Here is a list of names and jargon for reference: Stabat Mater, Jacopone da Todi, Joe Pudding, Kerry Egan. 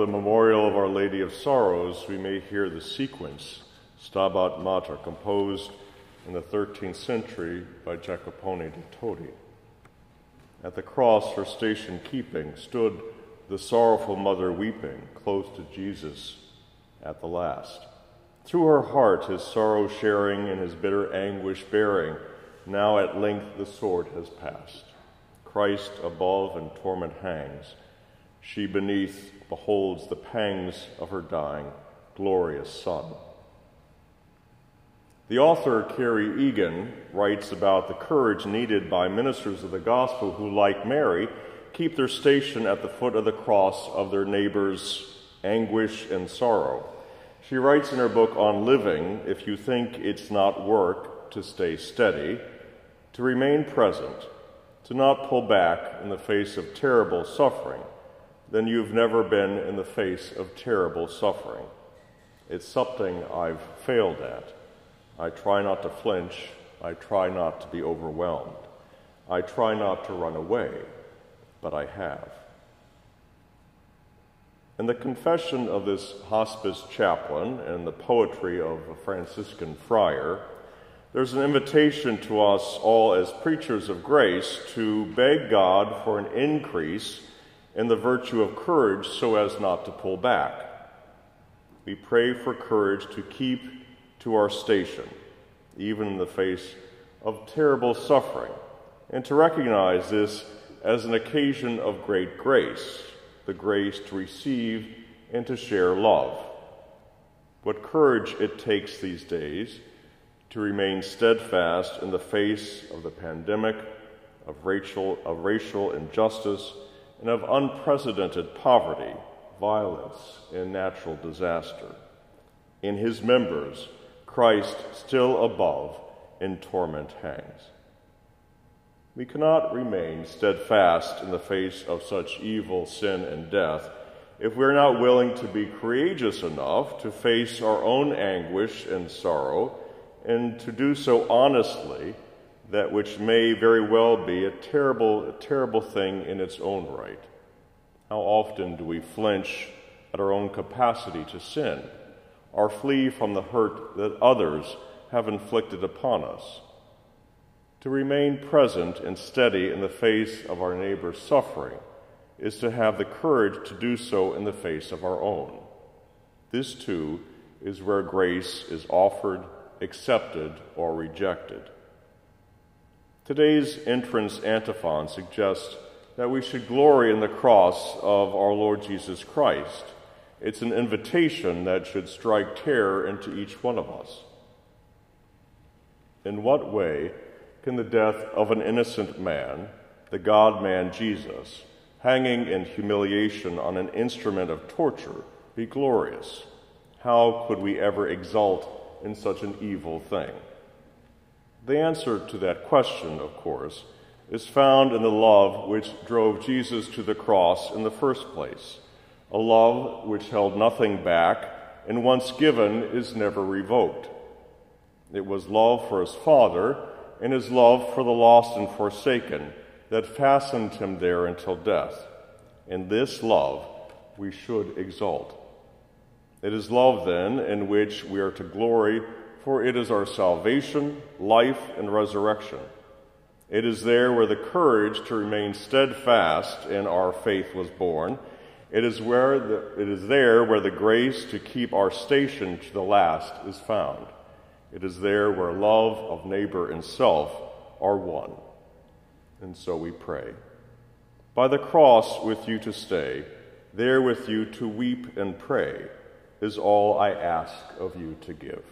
the memorial of Our Lady of Sorrows, we may hear the sequence, Stabat Mater, composed in the 13th century by Jacopone da Todi. At the cross, her station keeping, stood the sorrowful mother weeping, close to Jesus at the last. Through her heart, his sorrow sharing and his bitter anguish bearing, now at length the sword has passed. Christ above in torment hangs. She beneath beholds the pangs of her dying, glorious son. The author, Kerry Egan, writes about the courage needed by ministers of the gospel who, like Mary, keep their station at the foot of the cross of their neighbor's anguish and sorrow. She writes in her book on living, if you think it's not work to stay steady, to remain present, to not pull back in the face of terrible suffering, then you've never been in the face of terrible suffering. It's something I've failed at. I try not to flinch. I try not to be overwhelmed. I try not to run away, but I have. And the confession of this hospice chaplain and the poetry of a Franciscan friar, there's an invitation to us all as preachers of grace to beg God for an increase in the virtue of courage so as not to pull back. We pray for courage to keep to our station, even in the face of terrible suffering, and to recognize this as an occasion of great grace, the grace to receive and to share love. What courage it takes these days to remain steadfast in the face of the pandemic, of racial injustice, and of unprecedented poverty, violence, and natural disaster. In his members, Christ still above in torment hangs. We cannot remain steadfast in the face of such evil, sin, and death if we are not willing to be courageous enough to face our own anguish and sorrow, and to do so honestly, that which may very well be a terrible thing in its own right. How often do we flinch at our own capacity to sin, or flee from the hurt that others have inflicted upon us? To remain present and steady in the face of our neighbor's suffering is to have the courage to do so in the face of our own. This, too, is where grace is offered, accepted, or rejected. Today's entrance antiphon suggests that we should glory in the cross of our Lord Jesus Christ. It's an invitation that should strike terror into each one of us. In what way can the death of an innocent man, the God-man Jesus, hanging in humiliation on an instrument of torture, be glorious? How could we ever exult in such an evil thing? The answer to that question, of course, is found in the love which drove Jesus to the cross in the first place, a love which held nothing back and once given is never revoked. It was love for his Father and his love for the lost and forsaken that fastened him there until death. In this love we should exult. It is love, then, in which we are to glory, for it is our salvation, life, and resurrection. It is there where the courage to remain steadfast in our faith was born. It is there where the grace to keep our station to the last is found. It is there where love of neighbor and self are one. And so we pray. By the cross with you to stay, there with you to weep and pray, is all I ask of you to give.